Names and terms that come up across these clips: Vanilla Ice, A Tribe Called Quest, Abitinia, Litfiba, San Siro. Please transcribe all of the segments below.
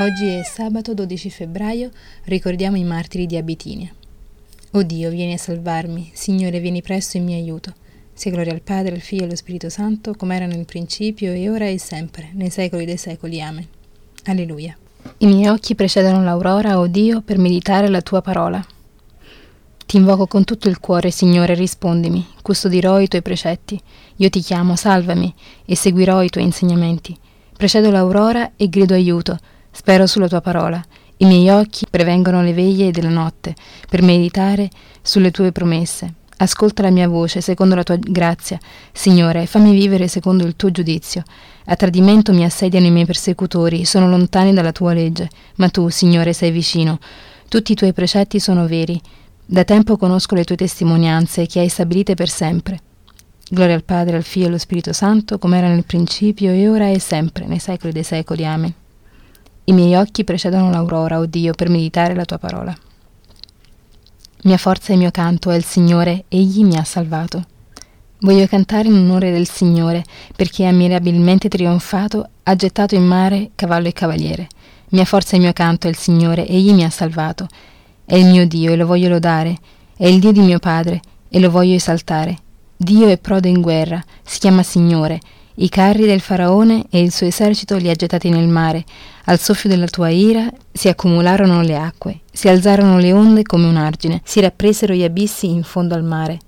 Oggi è sabato 12 febbraio, ricordiamo i martiri di Abitinia. O Dio, vieni a salvarmi, Signore, vieni presto in mio aiuto. Sia gloria al Padre, al Figlio e allo Spirito Santo, come era nel principio, e ora e sempre, nei secoli dei secoli. Amen. Alleluia. I miei occhi precedono l'aurora, o Dio, per meditare la tua parola. Ti invoco con tutto il cuore, Signore, rispondimi. Custodirò i tuoi precetti. Io ti chiamo, salvami, e seguirò i tuoi insegnamenti. Precedo l'aurora e grido aiuto. Spero sulla tua parola. I miei occhi prevengono le veglie della notte per meditare sulle tue promesse. Ascolta la mia voce secondo la tua grazia, Signore, e fammi vivere secondo il tuo giudizio. A tradimento mi assediano i miei persecutori, sono lontani dalla tua legge, ma tu, Signore, sei vicino. Tutti i tuoi precetti sono veri. Da tempo conosco le tue testimonianze che hai stabilite per sempre. Gloria al Padre, al Figlio e allo Spirito Santo, come era nel principio e ora e sempre, nei secoli dei secoli. Amen. I miei occhi precedono l'aurora, o Dio, per meditare la tua parola. Mia forza e il mio canto è il Signore, egli mi ha salvato. Voglio cantare in onore del Signore, perché ha mirabilmente trionfato, ha gettato in mare cavallo e cavaliere. Mia forza e il mio canto è il Signore, egli mi ha salvato. È il mio Dio e lo voglio lodare, è il Dio di mio padre e lo voglio esaltare. Dio è prodo in guerra, si chiama Signore. I carri del faraone e il suo esercito li ha gettati nel mare. Al soffio della tua ira si accumularono le acque, si alzarono le onde come un argine, si rappresero gli abissi in fondo al mare.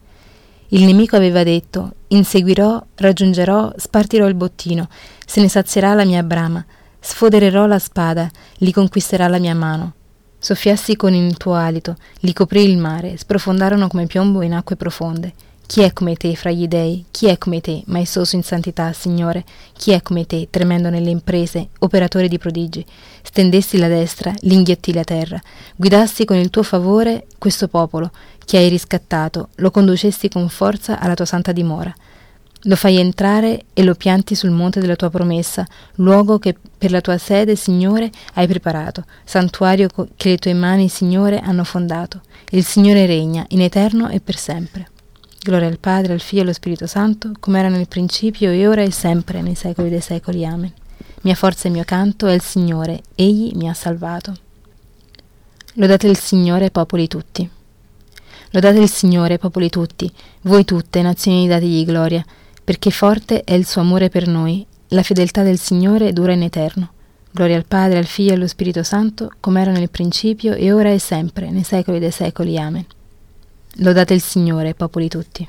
Il nemico aveva detto: inseguirò, raggiungerò, spartirò il bottino, se ne sazierà la mia brama, sfodererò la spada, li conquisterà la mia mano. Soffiassi con il tuo alito, li coprì il mare, sprofondarono come piombo in acque profonde. Chi è come te fra gli dei? Chi è come te, maestoso in santità, Signore? Chi è come te, tremendo nelle imprese, operatore di prodigi? Stendesti la destra, l'inghiottì la terra. Guidasti con il tuo favore questo popolo, che hai riscattato, lo conducesti con forza alla tua santa dimora. Lo fai entrare e lo pianti sul monte della tua promessa, luogo che per la tua sede, Signore, hai preparato, santuario che le tue mani, Signore, hanno fondato. Il Signore regna, in eterno e per sempre. Gloria al Padre, al Figlio e allo Spirito Santo, come era nel principio e ora e sempre, nei secoli dei secoli. Amen. Mia forza e il mio canto è il Signore, egli mi ha salvato. Lodate il Signore, popoli tutti. Lodate il Signore, popoli tutti, voi tutte, nazioni, dategli gloria, perché forte è il suo amore per noi, la fedeltà del Signore dura in eterno. Gloria al Padre, al Figlio e allo Spirito Santo, come era nel principio e ora e sempre, nei secoli dei secoli. Amen. Lodate il Signore, popoli tutti.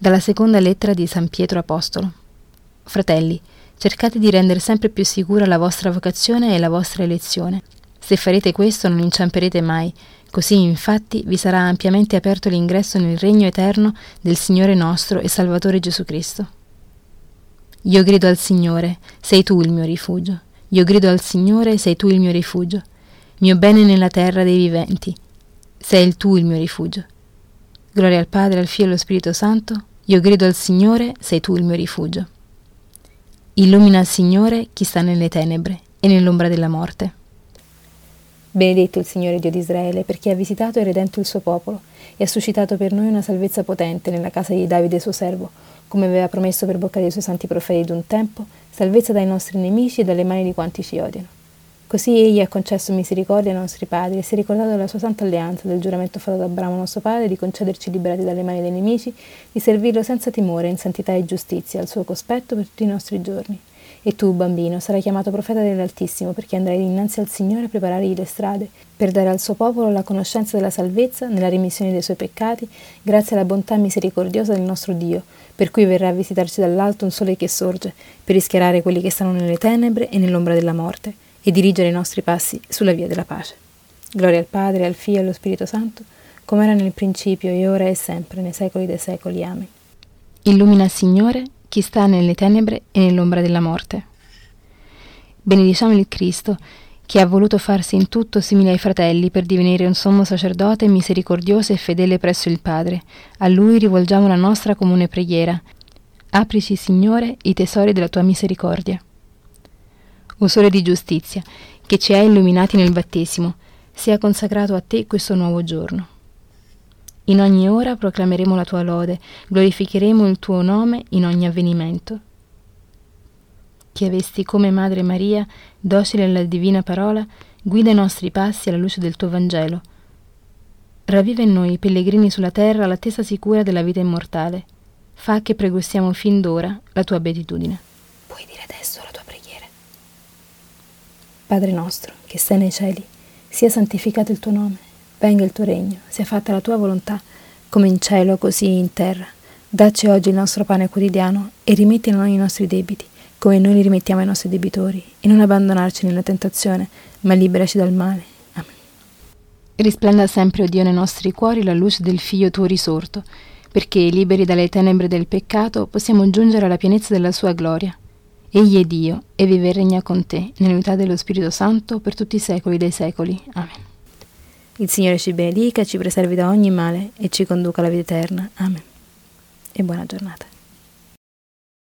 Dalla seconda lettera di San Pietro Apostolo. Fratelli, cercate di rendere sempre più sicura la vostra vocazione e la vostra elezione. Se farete questo non inciamperete mai. Così, infatti, vi sarà ampiamente aperto l'ingresso nel regno eterno del Signore nostro e Salvatore Gesù Cristo. Io grido al Signore, sei tu il mio rifugio. Io grido al Signore, sei tu il mio rifugio. Mio bene nella terra dei viventi. Sei tu il mio rifugio. Gloria al Padre, al Figlio e allo Spirito Santo. Io grido al Signore, sei tu il mio rifugio. Illumina il Signore chi sta nelle tenebre e nell'ombra della morte. Benedetto il Signore Dio di Israele, perché ha visitato e redento il suo popolo e ha suscitato per noi una salvezza potente nella casa di Davide suo servo, come aveva promesso per bocca dei suoi santi profeti d'un tempo, salvezza dai nostri nemici e dalle mani di quanti ci odiano. Così egli ha concesso misericordia ai nostri padri e si è ricordato della sua santa alleanza, del giuramento fatto da Abramo nostro padre di concederci liberati dalle mani dei nemici, di servirlo senza timore in santità e giustizia al suo cospetto per tutti i nostri giorni. E tu, bambino, sarai chiamato profeta dell'Altissimo, perché andrai dinanzi al Signore a preparargli le strade, per dare al suo popolo la conoscenza della salvezza nella remissione dei suoi peccati, grazie alla bontà misericordiosa del nostro Dio, per cui verrà a visitarci dall'alto un sole che sorge, per rischiarare quelli che stanno nelle tenebre e nell'ombra della morte, e dirigere i nostri passi sulla via della pace. Gloria al Padre, al Figlio e allo Spirito Santo, come era nel principio e ora e sempre, nei secoli dei secoli. Amen. Illumina, Signore, chi sta nelle tenebre e nell'ombra della morte. Benediciamo il Cristo, che ha voluto farsi in tutto simile ai fratelli per divenire un sommo sacerdote misericordioso e fedele presso il Padre. A Lui rivolgiamo la nostra comune preghiera. Aprici, Signore, i tesori della Tua misericordia. O Sole di giustizia, che ci hai illuminati nel battesimo, sia consacrato a te questo nuovo giorno. In ogni ora proclameremo la tua lode, glorificheremo il tuo nome in ogni avvenimento. che avesti come Madre Maria, docile alla divina parola, guida i nostri passi alla luce del tuo Vangelo. Ravviva in noi, pellegrini sulla terra, l'attesa sicura della vita immortale. Fa che pregustiamo fin d'ora la tua beatitudine. Puoi dire adesso la tua preghiera. Padre nostro, che sei nei cieli, sia santificato il tuo nome, venga il tuo regno, sia fatta la tua volontà, come in cielo, così in terra. Dacci oggi il nostro pane quotidiano e rimetti a noi i nostri debiti, come noi li rimettiamo ai nostri debitori, e non abbandonarci nella tentazione, ma liberaci dal male. Amen. Risplenda sempre, o Dio, nei nostri cuori la luce del Figlio tuo risorto, perché, liberi dalle tenebre del peccato, possiamo giungere alla pienezza della sua gloria. Egli è Dio, e vive e regna con te, nell'unità dello Spirito Santo, per tutti i secoli dei secoli. Amen. Il Signore ci benedica, ci preservi da ogni male e ci conduca alla vita eterna. Amen. E buona giornata.